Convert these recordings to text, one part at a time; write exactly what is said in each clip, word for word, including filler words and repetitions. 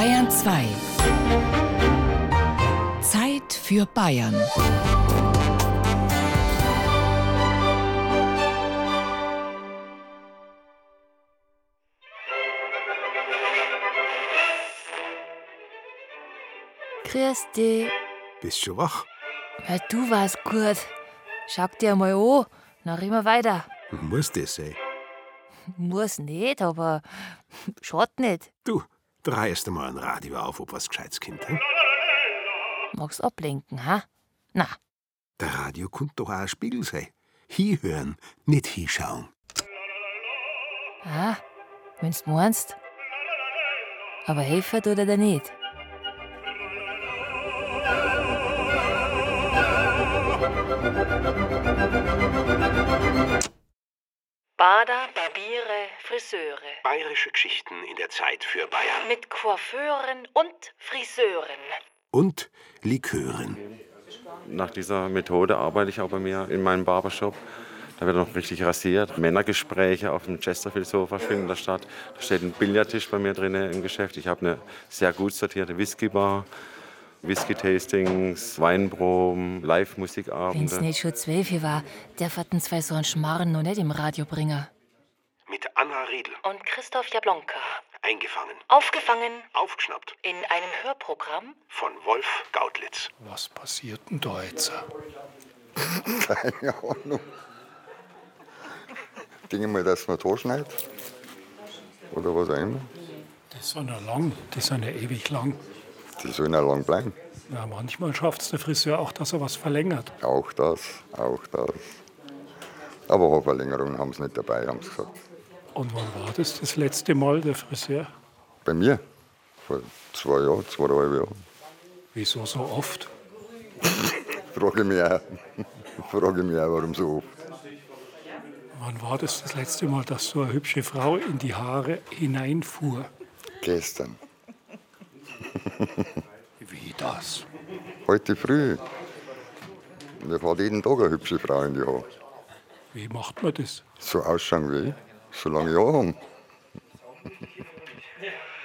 Bayern zwei. Zeit für Bayern. Grüß dich. Bist schon wach? Ja, du warst gut. Schau dir mal an, noch immer weiter. Muss das sein? Muss nicht, aber schaut nicht. Du, dreh erst einmal ein Radio auf, ob was Gescheites kommt. Hm? Magst ablenken, ha? Na. Der Radio könnte doch auch ein Spiegel sein. Hinhören, nicht hinschauen. Ah, wenn's meinst. Aber helfen tut er dir nicht. Bader, Barbiere, Friseure. Bayerische Geschichten in der Zeit für Bayern. Mit Coiffeuren und Friseuren. Und Likören. Nach dieser Methode arbeite ich auch bei mir in meinem Barbershop. Da wird noch richtig rasiert. Männergespräche auf dem Chesterfield-Sofa finden da statt. Da steht ein Billardtisch bei mir drin im Geschäft. Ich habe eine sehr gut sortierte Whiskybar. Whisky-Tastings, Weinproben, Live-Musikabende. Wenn's nicht schon zwölf war, der hatten zwei so einen Schmarren noch nicht im Radio bringen. Mit Anna Riedl und Christoph Jablonka. Eingefangen. Aufgefangen. Aufgeschnappt. In einem Hörprogramm von Wolf Gautlitz. Was passiert denn da jetzt? Keine Ahnung. Denke mal, dass man da schneit. Oder was auch immer. Das sind ja lang, das sind ja ewig lang. Die sollen ja lang bleiben. Ja, manchmal schafft es der Friseur auch, dass er was verlängert. Auch das, auch das. Aber Verlängerungen haben sie nicht dabei, haben sie gesagt. Und wann war das das letzte Mal, der Friseur? Bei mir? Vor zwei Jahren, zweieinhalb Jahren. Wieso so oft? Frage mich auch. Frage mich auch, warum so oft. Wann war das das letzte Mal, dass so eine hübsche Frau in die Haare hineinfuhr? Gestern. Wie das? Heute früh. Mir fährt jeden Tag eine hübsche Frau in die Haare. Wie macht man das? So ausschauen wie ich, so lange Haare haben.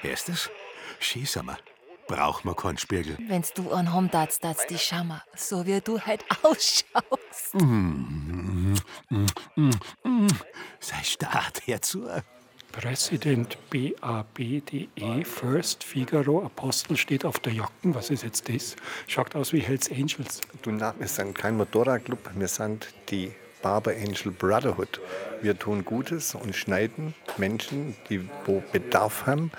Erstes, schießen wir. Braucht man keinen Spiegel. Wenn's du einen haben darfst, darfst du dich schauen, so wie du halt ausschaust. Mm, mm, mm, mm. Sei stark, hör zu. Präsident B A B D E, First, Figaro, Apostel steht auf der Jacken. Was ist jetzt das? Schaut aus wie Hells Angels. Du, na, wir sind kein Motorradclub, wir sind die Barber Angel Brotherhood. Wir tun Gutes und schneiden Menschen, die wo Bedarf haben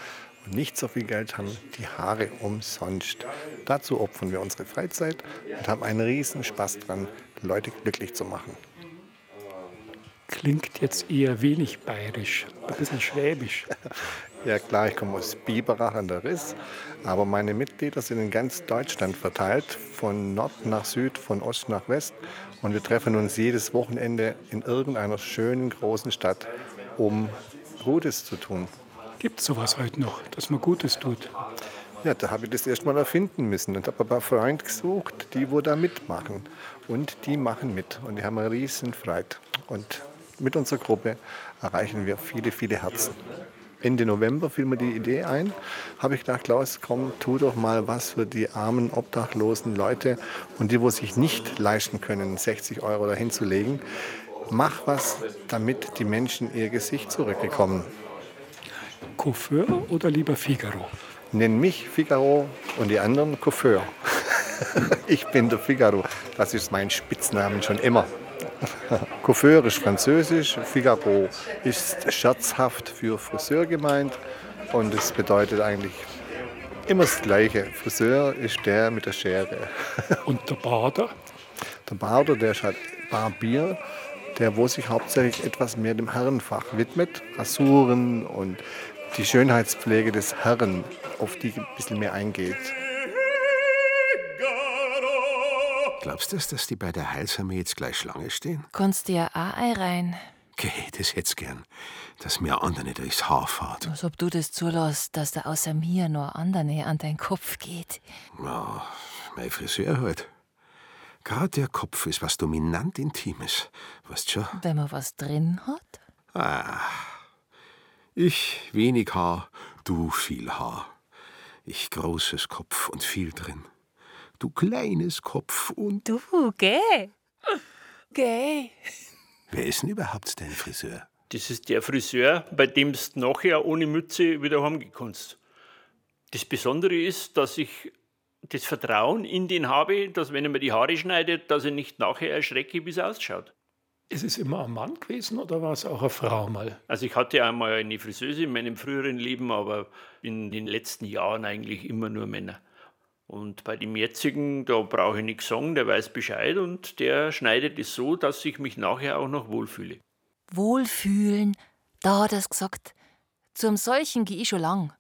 und nicht so viel Geld haben, die Haare umsonst. Dazu opfern wir unsere Freizeit und haben einen riesen Spaß dran, Leute glücklich zu machen. Klingt jetzt eher wenig bayerisch, ein bisschen schwäbisch. Ja klar, ich komme aus Biberach an der Riss, aber meine Mitglieder sind in ganz Deutschland verteilt, von Nord nach Süd, von Ost nach West. Und wir treffen uns jedes Wochenende in irgendeiner schönen, großen Stadt, um Gutes zu tun. Gibt es sowas heute noch, dass man Gutes tut? Ja, da habe ich das erst mal erfinden müssen und habe ein paar Freunde gesucht, die wo da mitmachen. Und die machen mit und die haben eine riesen Freude. Und mit unserer Gruppe erreichen wir viele, viele Herzen. Ende November fiel mir die Idee ein, habe ich gedacht, Klaus, komm, tu doch mal was für die armen, obdachlosen Leute und die, wo sich nicht leisten können, sechzig Euro dahin zu legen. Mach was, damit die Menschen ihr Gesicht zurückbekommen. Coiffeur oder lieber Figaro? Nenn mich Figaro und die anderen Coiffeur. Ich bin der Figaro, das ist mein Spitznamen schon immer. Coiffeur ist französisch, Figaro ist scherzhaft für Friseur gemeint und es bedeutet eigentlich immer das Gleiche. Friseur ist der mit der Schere. Und der Bader? Der Bader, der ist halt Barbier, der wo sich hauptsächlich etwas mehr dem Herrenfach widmet, Rasuren und die Schönheitspflege des Herren, auf die ein bisschen mehr eingeht. Glaubst du, dass die bei der Heilsarmee jetzt gleich Schlange stehen? Kannst dir ein Ei rein. Okay, das hätt's gern, dass mir ein anderer nicht durchs Haar fährt. Als ob du das zulässt, dass da außer mir nur ein anderer an deinen Kopf geht. Ja, mein Friseur halt. Gerade der Kopf ist was dominant Intimes, weißt schon? Wenn man was drin hat? Ah, ich wenig Haar, du viel Haar. Ich großes Kopf und viel drin. Du kleines Kopf und... Du, geh. Geh. Wer ist denn überhaupt dein Friseur? Das ist der Friseur, bei dem du nachher ohne Mütze wieder heimgehen kannst. Das Besondere ist, dass ich das Vertrauen in den habe, dass wenn er mir die Haare schneidet, dass er nicht nachher erschrecke, wie es ausschaut. Ist es immer ein Mann gewesen oder war es auch eine Frau mal? Also ich hatte einmal eine Friseuse in meinem früheren Leben, aber in den letzten Jahren eigentlich immer nur Männer. Und bei dem jetzigen, da brauche ich nichts sagen, der weiß Bescheid und der schneidet es so, dass ich mich nachher auch noch wohlfühle. Wohlfühlen, da hat er es gesagt. Zum solchen gehe ich schon lang.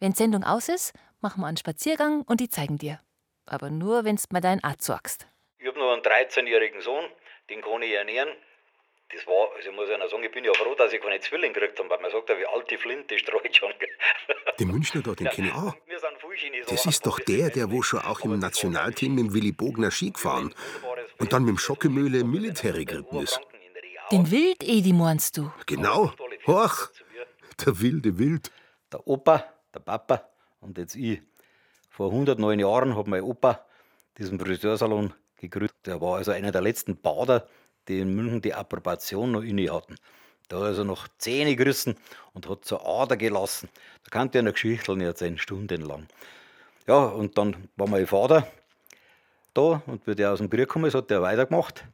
Wenn die Sendung aus ist, machen wir einen Spaziergang und die zeigen dir. Aber nur, wenn du mir deinen Arzt sagst. Ich habe noch einen dreizehnjährigen Sohn, den kann ich ernähren. Das war, also ich muss einer sagen, ich bin ja froh, dass ich keine Zwillinge gekriegt habe, weil man sagt ja, wie alt die Flinte streut schon. Den Münchner da, den ja, kenne ich auch. Das ist doch der, der wo schon auch im Nationalteam mit Willi Bogner Ski gefahren und dann mit dem Schockemühle Military geritten ist. Den Wild-Edi meinst du? Genau, hoch, der wilde Wild. Der Opa, der Papa und jetzt ich. Vor hundertneun Jahren hat mein Opa diesen Friseursalon gegründet. Der war also einer der letzten Bader, die in München die Approbation noch inne hatten. Da hat also noch Zähne gerissen und hat zur Ader gelassen. Da kann der eine Geschichte erzählen, stundenlang. Ja, und dann war mein Vater da und wie der aus dem Krieg gekommen ist, hat der weitergemacht.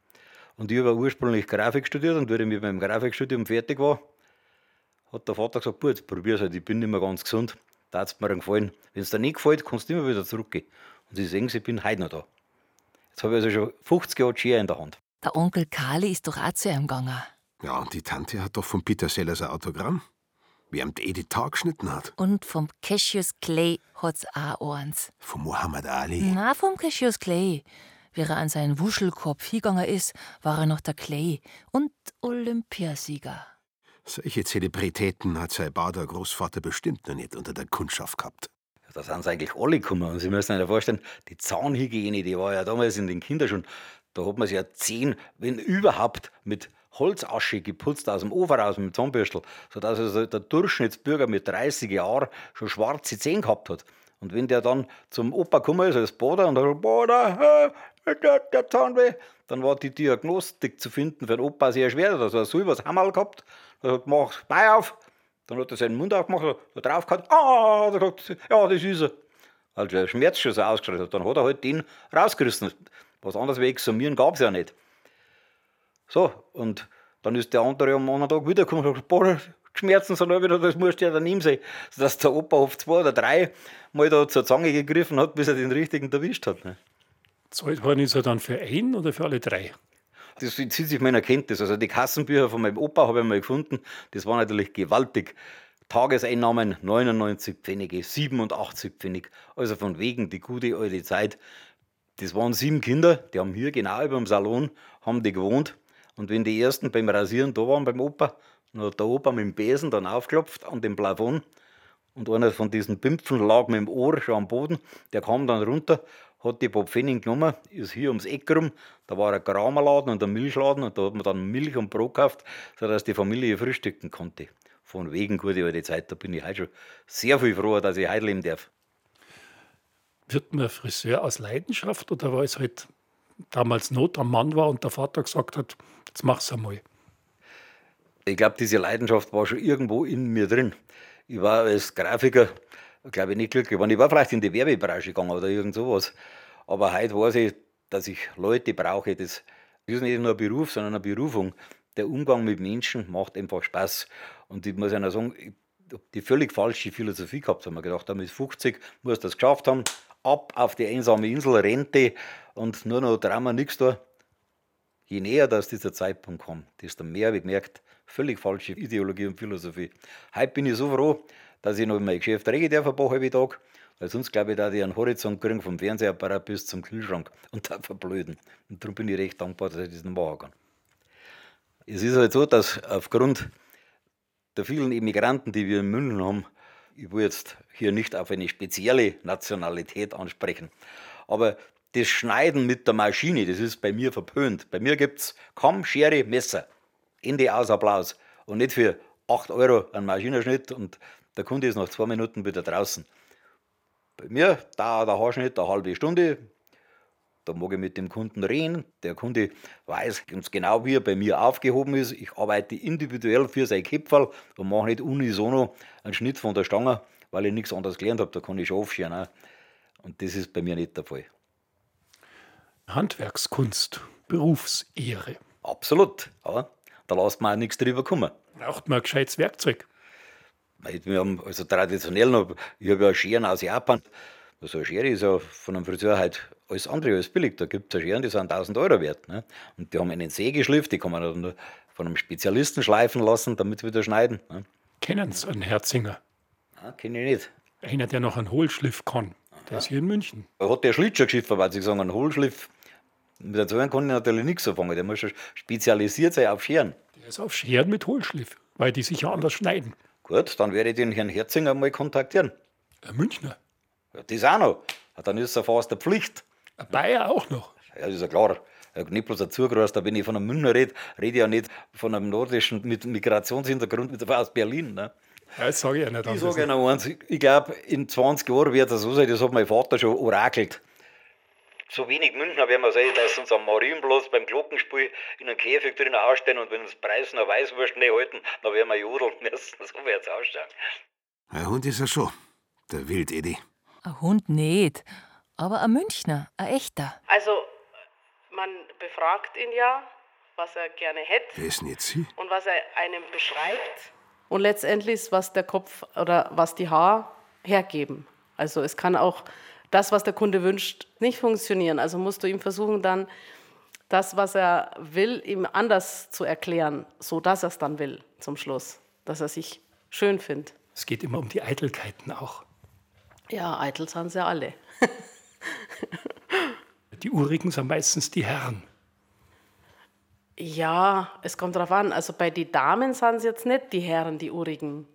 Und ich habe ursprünglich Grafik studiert und wie ich mit meinem Grafikstudium fertig war, hat der Vater gesagt, jetzt probier's halt, ich bin nicht mehr ganz gesund, da hat es mir gefallen. Wenn es dir nicht gefällt, kannst du immer wieder zurückgehen. Und Sie sehen, ich bin heute noch da. Jetzt habe ich also schon fünfzig Jahre Schere in der Hand. Der Onkel Kali ist doch auch zu ihm gegangen. Ja, und die Tante hat doch von Peter Sellers ein Autogramm, wie ihm die Edith Tag geschnitten hat. Und vom Cassius Clay hat es auch eins. Von Muhammad Ali? Nein, vom Cassius Clay. Wäre er an seinen Wuschelkopf hingegangen ist, war er noch der Clay und Olympiasieger. Solche Zelebritäten hat sein Bader Großvater bestimmt noch nicht unter der Kundschaft gehabt. Da sind sie eigentlich alle gekommen. Und Sie müssen sich vorstellen, die Zahnhygiene, die war ja damals in den Kinderschuhen. Da hat man sich ja zehn, wenn überhaupt, mit Holzasche geputzt aus dem Ofen raus mit dem Zahnbürstel, sodass also der Durchschnittsbürger mit dreißig Jahren schon schwarze Zähne gehabt hat. Und wenn der dann zum Opa gekommen ist als Bader und sagt, Bader, der Zahnweh, dann war die Diagnostik zu finden für den Opa sehr schwer. Also er soll was Hammerl gehabt, dann hat er gesagt, mach auf. Dann hat er seinen Mund aufgemacht, da drauf gehabt, ah, da gesagt, ja, das ist er. Als der Schmerz schon so ausgeschreit hat, dann hat er halt den rausgerissen. Was anderes wie exhumieren gab es ja nicht. So, und dann ist der andere am anderen Tag wiedergekommen und hat gesagt, boah, die Schmerzen sind auch wieder, das musst du ja daneben sehen. Sodass der Opa auf zwei oder drei Mal da zur Zange gegriffen hat, bis er den richtigen erwischt hat. Ne? Zahlt worden ist er dann für einen oder für alle drei? Das zieht sich meiner Kenntnis. Also die Kassenbücher von meinem Opa habe ich mal gefunden. Das war natürlich gewaltig. Tageseinnahmen neunundneunzig Pfennige, siebenundachtzig Pfennig. Also von wegen die gute alte Zeit. Das waren sieben Kinder, die haben hier genau über dem Salon haben die gewohnt. Und wenn die ersten beim Rasieren da waren beim Opa, dann hat der Opa mit dem Besen dann aufgeklopft an dem Plafon. Und einer von diesen Pimpfen lag mit dem Ohr schon am Boden. Der kam dann runter, hat die paar Pfennig genommen, ist hier ums Eck rum. Da war ein Kramerladen und ein Milchladen und da hat man dann Milch und Brot gekauft, sodass die Familie frühstücken konnte. Von wegen gute alte Zeit, da bin ich heute schon sehr viel froh, dass ich heute leben darf. Wird man Friseur aus Leidenschaft oder war es halt damals Not am Mann war und der Vater gesagt hat, jetzt mach's einmal? Ich glaube, diese Leidenschaft war schon irgendwo in mir drin. Ich war als Grafiker, glaube ich, nicht glücklich geworden. Ich war vielleicht in die Werbebranche gegangen oder irgend sowas. Aber heute weiß ich, dass ich Leute brauche. Das ist nicht nur ein Beruf, sondern eine Berufung. Der Umgang mit Menschen macht einfach Spaß. Und ich muss ja sagen, ich habe die völlig falsche Philosophie gehabt. Da habe ich gedacht, mit fünfzig muss das geschafft haben. Ab auf die einsame Insel, Rente und nur noch Drama, nichts da. Je näher, dass dieser Zeitpunkt kommt, desto mehr habe ich gemerkt, völlig falsche Ideologie und Philosophie. Heute bin ich so froh, dass ich noch in mein Geschäft reden darf, ein paar halbe Tage, weil sonst glaube ich, dass ich einen Horizont kriege vom Fernsehapparat bis zum Kühlschrank und da verblöden. Und darum bin ich recht dankbar, dass ich das noch machen kann. Es ist halt so, dass aufgrund der vielen Immigranten, die wir in München haben, ich will jetzt hier nicht auf eine spezielle Nationalität ansprechen, aber das Schneiden mit der Maschine, das ist bei mir verpönt. Bei mir gibt es Kamm, Schere, Messer. Ende aus Applaus. Und nicht für acht Euro einen Maschinenschnitt und der Kunde ist nach zwei Minuten wieder draußen. Bei mir dauert der Haarschnitt eine halbe Stunde. Da mag ich mit dem Kunden reden. Der Kunde weiß ganz genau, wie er bei mir aufgehoben ist. Ich arbeite individuell für sein Köpferl und mache nicht unisono einen Schnitt von der Stange, weil ich nichts anderes gelernt habe. Da kann ich schon aufscheren. Und das ist bei mir nicht der Fall. Handwerkskunst, Berufsehre. Absolut. Ja. Da lässt man auch nichts drüber kommen. Braucht man ein gescheites Werkzeug? Wir haben also traditionell noch, ich habe ja Scheren aus Japan. So eine Schere ist ja von einem Friseur halt alles andere als billig. Da gibt es Scheren, die sind tausend Euro wert. Ne? Und die haben einen Sägeschliff, die kann man dann von einem Spezialisten schleifen lassen, damit sie wieder schneiden. Ne? Kennen Sie einen Herzinger? Nein, kenne ich nicht. Einer, der noch einen Hohlschliff kann. Aha. Der ist hier in München. Da hat der Schlittschuh geschiffen, weil sie sagen, einen Hohlschliff. Mit den Zäunen kann ich natürlich nichts anfangen. Der muss schon spezialisiert sein auf Scheren. Der ist auf Scheren mit Hohlschliff, weil die sich ja anders schneiden. Gut, dann werde ich den Herrn Herzinger mal kontaktieren. Ein Münchner? Ja, das auch noch. Dann ist es ja fast eine Pflicht. Ein Bayer auch noch? Ja, das ist ja klar. Nicht bloß ein Zugröster. Wenn ich von einem Münchner rede, rede ich ja nicht von einem nordischen mit Migrationshintergrund aus Berlin. Ne? Ja, das sage ich ja nicht. Ich sage ja noch eins. Ich glaube, in zwanzig Jahren wird das so sein, das hat mein Vater schon orakelt. So wenig Münchner werden wir sehen, dass sie uns am Marienplatz beim Glockenspiel in einem Käfig drin ausstehen und wenn uns Preis noch Weißwurst nicht halten, dann werden wir jodeln müssen. So wird es ausschauen. Ein Hund ist er schon, der Wild-Edi. Ein Hund nicht, aber ein Münchner, ein echter. Also, man befragt ihn ja, was er gerne hätte. Wer ist denn jetzt sie? Und was er einem beschreibt. Und letztendlich ist, was der Kopf oder was die Haare hergeben. Also, es kann auch das, was der Kunde wünscht, nicht funktionieren. Also, musst du ihm versuchen, dann das, was er will, ihm anders zu erklären, sodass er es dann will zum Schluss, dass er sich schön findet. Es geht immer um die Eitelkeiten auch. Ja, eitel sind sie alle. Die Urigen sind meistens die Herren. Ja, es kommt drauf an. Also bei den Damen sind es jetzt nicht die Herren, die Urigen.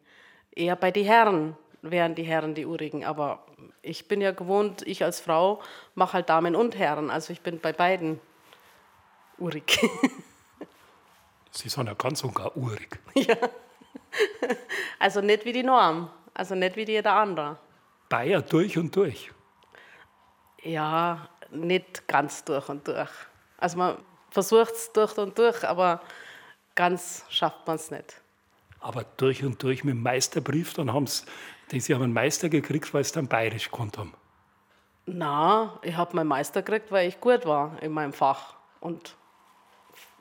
Eher bei den Herren wären die Herren die Urigen. Aber ich bin ja gewohnt, ich als Frau mache halt Damen und Herren. Also ich bin bei beiden urig. Sie sind ja ganz und gar urig. Ja. Also nicht wie die Norm. Also nicht wie jeder andere. Bayer durch und durch? Ja, nicht ganz durch und durch. Also man versucht es durch und durch, aber ganz schafft man es nicht. Aber durch und durch mit dem Meisterbrief, dann haben sie, sie haben einen Meister gekriegt, weil sie dann bayerisch konnten haben. Nein, ich habe meinen Meister gekriegt, weil ich gut war in meinem Fach und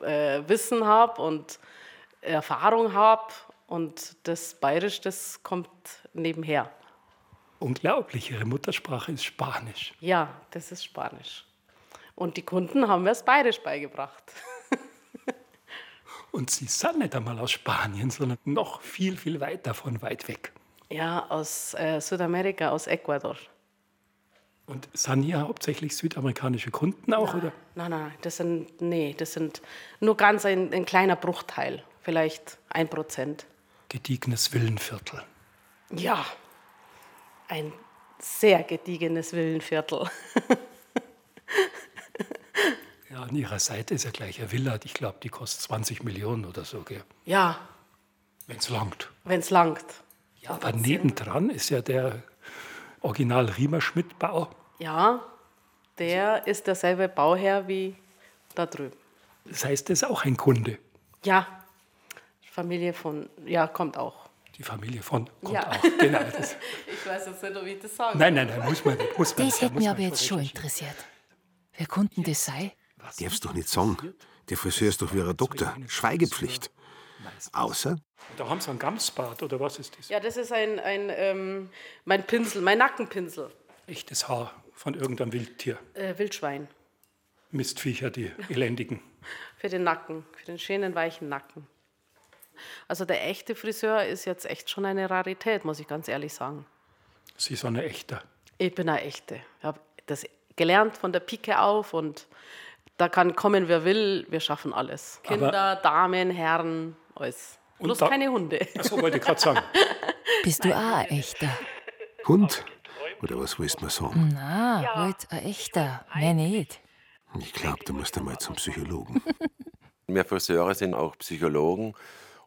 äh, Wissen habe und Erfahrung habe und das Bayerisch, das kommt nebenher. Unglaublich, Ihre Muttersprache ist Spanisch. Ja, das ist Spanisch. Und die Kunden haben mir das Bayerisch beigebracht. Und Sie sind nicht einmal aus Spanien, sondern noch viel, viel weiter von weit weg. Ja, aus äh, Südamerika, aus Ecuador. Und sind hier hauptsächlich südamerikanische Kunden auch, nein, oder? Nein, nein, das sind, nee, das sind nur ganz ein, ein kleiner Bruchteil, vielleicht ein Prozent. Gediegenes Villenviertel. Ja. Ein sehr gediegenes Villenviertel. Ja, an ihrer Seite ist ja gleich eine Villa. Ich glaube, die kostet zwanzig Millionen oder so. Gell? Ja. Wenn es langt. Wenn es langt. Ja, aber nebendran ist ja der Original-Riemer-Schmidt-Bau. Ja, der ist derselbe Bauherr wie da drüben. Das heißt, das ist auch ein Kunde. Ja, Familie von, ja, kommt auch. Die Familie von kommt ja auch. Genau, das. Ich weiß jetzt nicht, ob ich das sagen kann. Nein, nein, nein, muss man nicht. Muss man das hätte mich aber jetzt schon interessiert. Wer Kunden das sei? Darfst doch nicht sagen. Der Friseur ist doch wie ein Doktor. Schweigepflicht. Außer? Da haben sie einen Gamsbart, oder was ist das? Ja, das ist ein, ein ähm, mein Pinsel, mein Nackenpinsel. Echtes Haar von irgendeinem Wildtier. Äh, Wildschwein. Mistviecher, die Elendigen. Für den Nacken, für den schönen, weichen Nacken. Also der echte Friseur ist jetzt echt schon eine Rarität, muss ich ganz ehrlich sagen. Sie ist eine echte. Ich bin eine echte. Ich habe das gelernt von der Pike auf und da kann kommen, wer will, wir schaffen alles. Kinder, aber Damen, Herren, alles. Bloß da, keine Hunde. So wollte ich gerade sagen. Bist du auch ein echter? Hund? Oder was willst du mir sagen? Na, ja. Heute ein echter. Mehr nicht. Ich glaube, du musst einmal zum Psychologen. Wir Friseure sind auch Psychologen.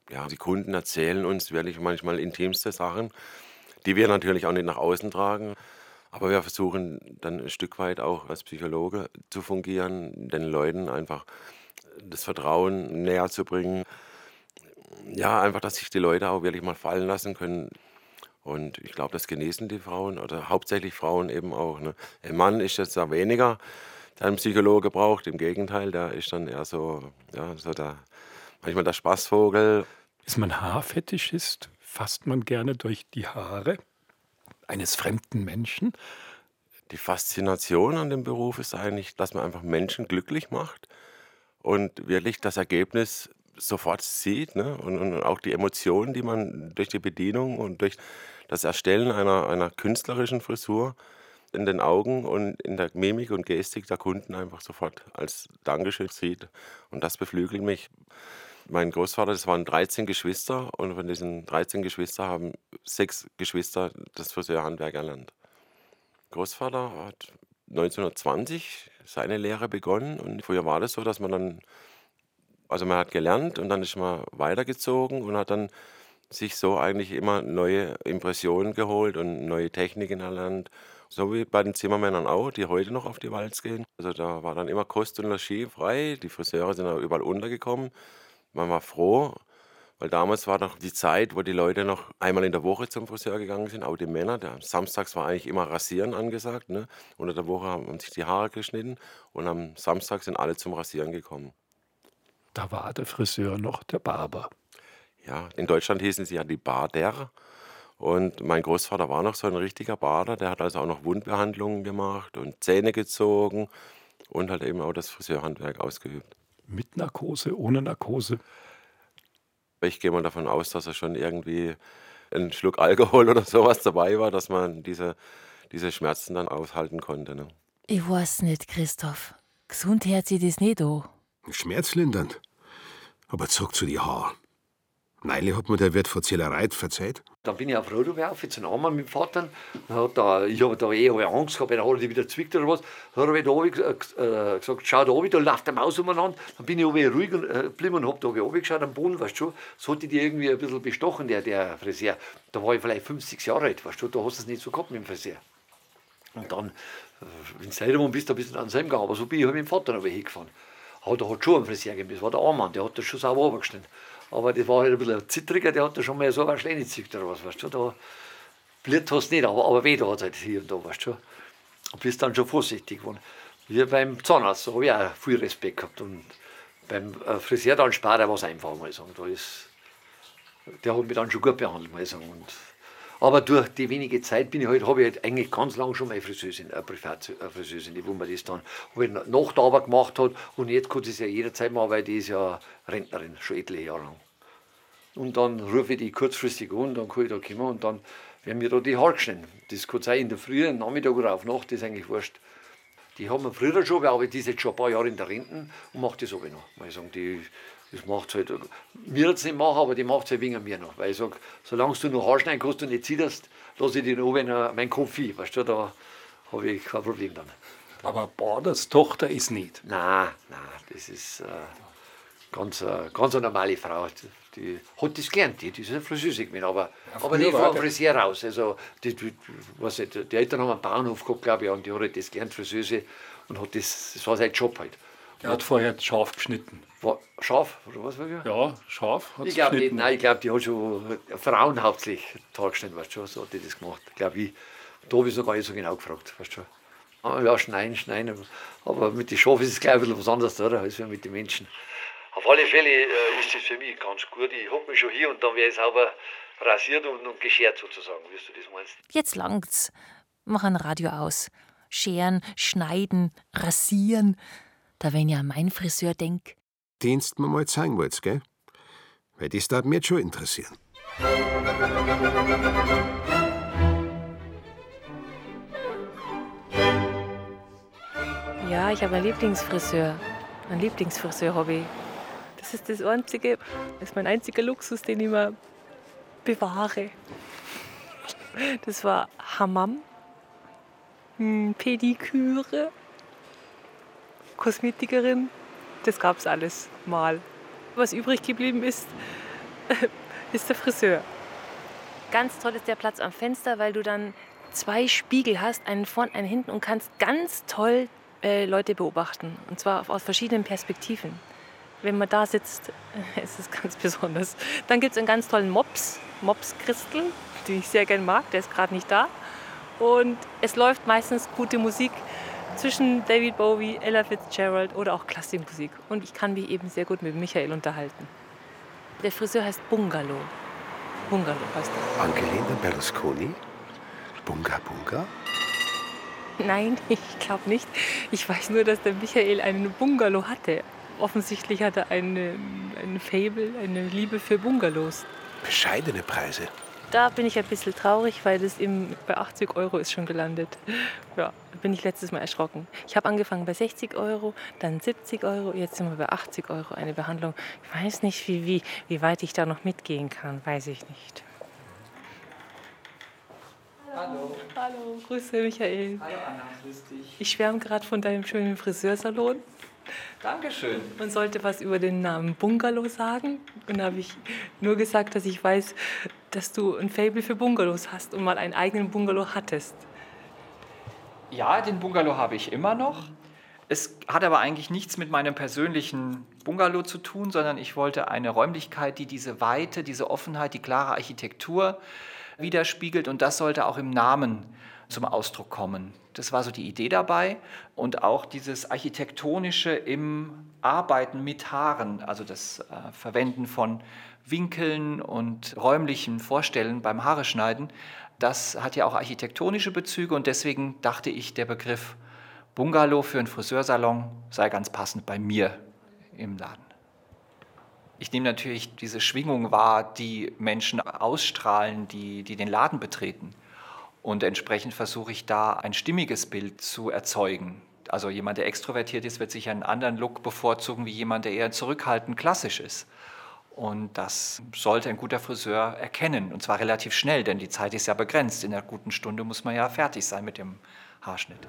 Ja, die Kunden erzählen uns wirklich manchmal intimste Sachen, die wir natürlich auch nicht nach außen tragen. Aber wir versuchen dann ein Stück weit auch als Psychologe zu fungieren, den Leuten einfach das Vertrauen näher zu bringen. Ja, einfach, dass sich die Leute auch wirklich mal fallen lassen können. Und ich glaube, das genießen die Frauen oder hauptsächlich Frauen eben auch. Ne? Ein Mann ist jetzt da weniger, der einen Psychologe braucht. Im Gegenteil, der ist dann eher so, ja, so der, manchmal der Spaßvogel. Ist man Haarfetischist, fasst man gerne durch die Haare eines fremden Menschen. Die Faszination an dem Beruf ist eigentlich, dass man einfach Menschen glücklich macht und wirklich das Ergebnis sofort sieht, ne? und, und auch die Emotionen, die man durch die Bedienung und durch das Erstellen einer, einer künstlerischen Frisur in den Augen und in der Mimik und Gestik der Kunden einfach sofort als Dankeschön sieht. Und das beflügelt mich. Mein Großvater, das waren dreizehn Geschwister, und von diesen dreizehn Geschwistern haben sechs Geschwister das Friseurhandwerk erlernt. Großvater hat neunzehnhundertzwanzig seine Lehre begonnen, und früher war das so, dass man dann Also man hat gelernt und dann ist man weitergezogen und hat dann sich so eigentlich immer neue Impressionen geholt und neue Techniken erlernt. So wie bei den Zimmermännern auch, die heute noch auf die Walz gehen. Also da war dann immer Kost und Logis frei. Die Friseure sind auch überall untergekommen. Man war froh, weil damals war noch die Zeit, wo die Leute noch einmal in der Woche zum Friseur gegangen sind, auch die Männer. Samstags war eigentlich immer Rasieren angesagt. Ne? Unter der Woche haben sich die Haare geschnitten und am Samstag sind alle zum Rasieren gekommen. Da war der Friseur noch der Barber. Ja, in Deutschland hießen sie ja die Bader. Und mein Großvater war noch so ein richtiger Bader. Der hat also auch noch Wundbehandlungen gemacht und Zähne gezogen und hat eben auch das Friseurhandwerk ausgeübt. Mit Narkose, ohne Narkose? Ich gehe mal davon aus, dass er schon irgendwie einen Schluck Alkohol oder sowas dabei war, dass man diese, diese Schmerzen dann aushalten konnte. Ne? Ich weiß nicht, Christoph. Gesund hört sich das nicht an. Schmerzlindernd, aber zurück zu die Haaren. Nein, hat mir der Wirt von Zählerei verzeiht. Dann bin ich auf Rodelwerf, jetzt einmal mit dem Vater. Hat da, ich habe da eh hab Angst gehabt, dann hat er die wieder zwickt oder was. Dann habe ich da oben, äh, gesagt, schau da oben, da läuft der Maus umeinander. Dann bin ich oben ruhig geblieben und, äh, und habe da oben geschaut am Boden, weißt du schon. So hat die irgendwie ein bisschen bestochen, der, der Friseur. Da war ich vielleicht fünfzig Jahre alt, weißt du, da hast du es nicht so gehabt mit dem Friseur. Und dann, wenn du selber bist, dann bist du an seinem gegangen. Aber so bin ich halt mit dem Vater noch hingefahren. Der hat schon einen Friseur gegeben, das war der Armand, der hat das schon sauber runtergeschnitten. Aber das war halt ein bisschen zittriger, der hat da schon mal so eine Schleine gezückt oder was, weißt du. Da blöd hast du nicht, aber, aber weh, da hat es halt hier und da, weißt du. Und bist dann schon vorsichtig geworden. Wie beim Zahnarzt, da habe ich auch viel Respekt gehabt. Und beim Friseur dann spart er was einfach, mal sagen. Da ist, der hat mich dann schon gut behandelt, mal sagen. Und, aber durch die wenige Zeit bin ich halt, habe ich halt eigentlich ganz lange schon meine Friseusin, eine Privatfriseusin, die wo man das dann halt nach der Arbeit gemacht hat. Und jetzt kann sie es ja jederzeit machen, weil die ist ja Rentnerin, schon etliche Jahre lang. Und dann rufe ich die kurzfristig an, dann kann ich da kommen und dann werden mir da die Haare geschnitten. Das kann sein in der Früh, am Nachmittag oder auf Nacht, das ist eigentlich wurscht. Die haben wir früher schon, aber die ist jetzt schon ein paar Jahre in der Rente und macht das aber noch. Mal sagen, die, das macht halt, mir jetzt nicht machen, aber die macht es halt wegen mir noch. Weil ich sage, solange du noch Haar schneiden kannst und nicht zitterst, lasse ich den oben meinen Kopf ein. Weißt du, da habe ich kein Problem dann. Aber Baders Tochter ist nicht? Nein, nein, das ist äh, ganz, äh, ganz eine normale Frau. Die hat das gelernt, die, die ist eine Friseuse gewesen, aber, ja, aber nicht vom Friseur raus. Also, die, die, weiß nicht, die Eltern haben einen Bauernhof gehabt, glaube ich, und die hat halt das gelernt, Friseuse, und hat das, das war sein Job halt. Er hat vorher scharf geschnitten. War, scharf? Oder was war das? Ja, scharf hat sie geschnitten. Nein, ich glaube, die hat schon Frauen hauptsächlich Tag geschnitten, weißt du, so hat die das gemacht, glaube ich. Da habe ich es noch gar nicht so genau gefragt, weißt du. Ja, schneiden, schneiden, aber mit den Schafen ist es gleich ein bisschen was anderes, oder, als mit den Menschen. Auf alle Fälle äh, ist das für mich ganz gut. Ich hocke mich schon hier und dann werde ich sauber rasiert und, und geschert sozusagen, wie du das meinst. Jetzt langt's. Machen Radio aus. Scheren, schneiden, rasieren. Da wenn ich an meinen Friseur denk. Dienst mir mal zeigen wollt's, gell? Weil das darf mich jetzt schon interessieren. Ja, ich habe einen Lieblingsfriseur. Ein Lieblingsfriseur habe ich. Das ist das einzige, das ist mein einziger Luxus, den ich mir bewahre. Das war Hammam, Pediküre, Kosmetikerin, das gab es alles mal. Was übrig geblieben ist, ist der Friseur. Ganz toll ist der Platz am Fenster, weil du dann zwei Spiegel hast, einen vorn, einen hinten und kannst ganz toll äh, Leute beobachten. Und zwar aus verschiedenen Perspektiven. Wenn man da sitzt, ist es ganz besonders. Dann gibt es einen ganz tollen Mops, Mops-Christel, den ich sehr gern mag, der ist gerade nicht da. Und es läuft meistens gute Musik zwischen David Bowie, Ella Fitzgerald oder auch Klassikmusik. Und ich kann mich eben sehr gut mit Michael unterhalten. Der Friseur heißt Bungalow. Bungalow heißt er. Angelina Berlusconi? Bunga Bunga? Nein, ich glaube nicht. Ich weiß nur, dass der Michael einen Bungalow hatte. Offensichtlich hat er eine, eine Faible, eine Liebe für Bungalows. Bescheidene Preise. Da bin ich ein bisschen traurig, weil das im, bei achtzig Euro ist schon gelandet. Ja, bin ich letztes Mal erschrocken. Ich habe angefangen bei sechzig Euro, dann siebzig Euro, jetzt sind wir bei achtzig Euro eine Behandlung. Ich weiß nicht, wie, wie, wie weit ich da noch mitgehen kann, weiß ich nicht. Hallo. Hallo, grüße Michael. Hallo Anna, grüß dich. Ich schwärme gerade von deinem schönen Friseursalon. Dankeschön. Man sollte was über den Namen Bungalow sagen. Und da habe ich nur gesagt, dass ich weiß, dass du ein Faible für Bungalows hast und mal einen eigenen Bungalow hattest. Ja, den Bungalow habe ich immer noch. Es hat aber eigentlich nichts mit meinem persönlichen Bungalow zu tun, sondern ich wollte eine Räumlichkeit, die diese Weite, diese Offenheit, die klare Architektur widerspiegelt. Und das sollte auch im Namen zum Ausdruck kommen. Das war so die Idee dabei. Und auch dieses Architektonische im Arbeiten mit Haaren, also das äh, Verwenden von Winkeln und räumlichen Vorstellen beim Haareschneiden, das hat ja auch architektonische Bezüge. Und deswegen dachte ich, der Begriff Bungalow für einen Friseursalon sei ganz passend bei mir im Laden. Ich nehme natürlich diese Schwingung wahr, die Menschen ausstrahlen, die, die den Laden betreten. Und entsprechend versuche ich da ein stimmiges Bild zu erzeugen. Also jemand, der extrovertiert ist, wird sicher einen anderen Look bevorzugen, wie jemand, der eher zurückhaltend klassisch ist. Und das sollte ein guter Friseur erkennen. Und zwar relativ schnell, denn die Zeit ist ja begrenzt. In einer guten Stunde muss man ja fertig sein mit dem Haarschnitt.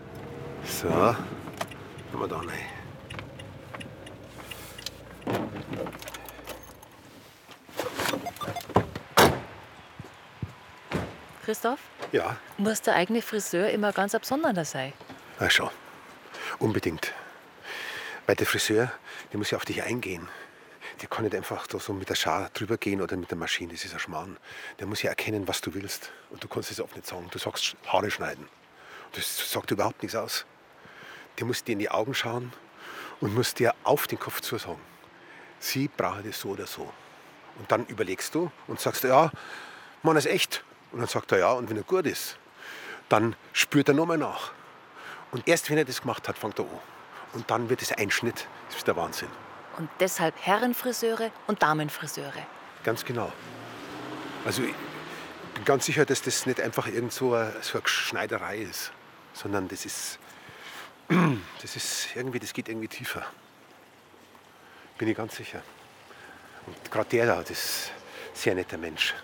So, haben wir da nicht. Christoph? Ja. Muss der eigene Friseur immer ganz absondernder sein? Na schon, unbedingt. Weil der Friseur, der muss ja auf dich eingehen. Der kann nicht einfach so mit der Schar drüber gehen oder mit der Maschine, das ist ein Schmarrn. Der muss ja erkennen, was du willst. Und du kannst es oft nicht sagen. Du sagst Haare schneiden. Das sagt überhaupt nichts aus. Der muss dir in die Augen schauen und muss dir auf den Kopf zu sagen. Sie brauchen das so oder so. Und dann überlegst du und sagst, ja, Mann, das ist echt. Und dann sagt er ja, und wenn er gut ist, dann spürt er nochmal nach. Und erst wenn er das gemacht hat, fängt er an. Und dann wird es Einschnitt. Das ist der Wahnsinn. Und deshalb Herrenfriseure und Damenfriseure. Ganz genau. Also ich bin ganz sicher, dass das nicht einfach irgend so eine, so eine Schneiderei ist, sondern das ist, das ist irgendwie, das geht irgendwie tiefer. Bin ich ganz sicher. Und gerade der da, das ist ein sehr netter Mensch.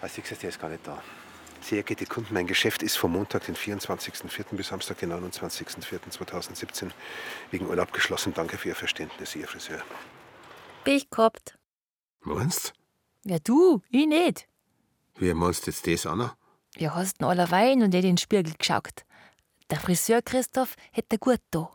Als ich gesagt, der ist gar nicht da. Sehr geehrte Kunden, mein Geschäft ist vom Montag, den vierundzwanzigsten vierten bis Samstag, den neunundzwanzigsten vierten zweitausendsiebzehn wegen Urlaub geschlossen. Danke für Ihr Verständnis, Ihr Friseur. Bin ich gehabt. Meinst du? Ja, du, ich nicht. Wie meinst du jetzt das, Anna? Wir hast ihn allerweil und nicht in den Spiegel geschaut. Der Friseur Christoph hätte gut da.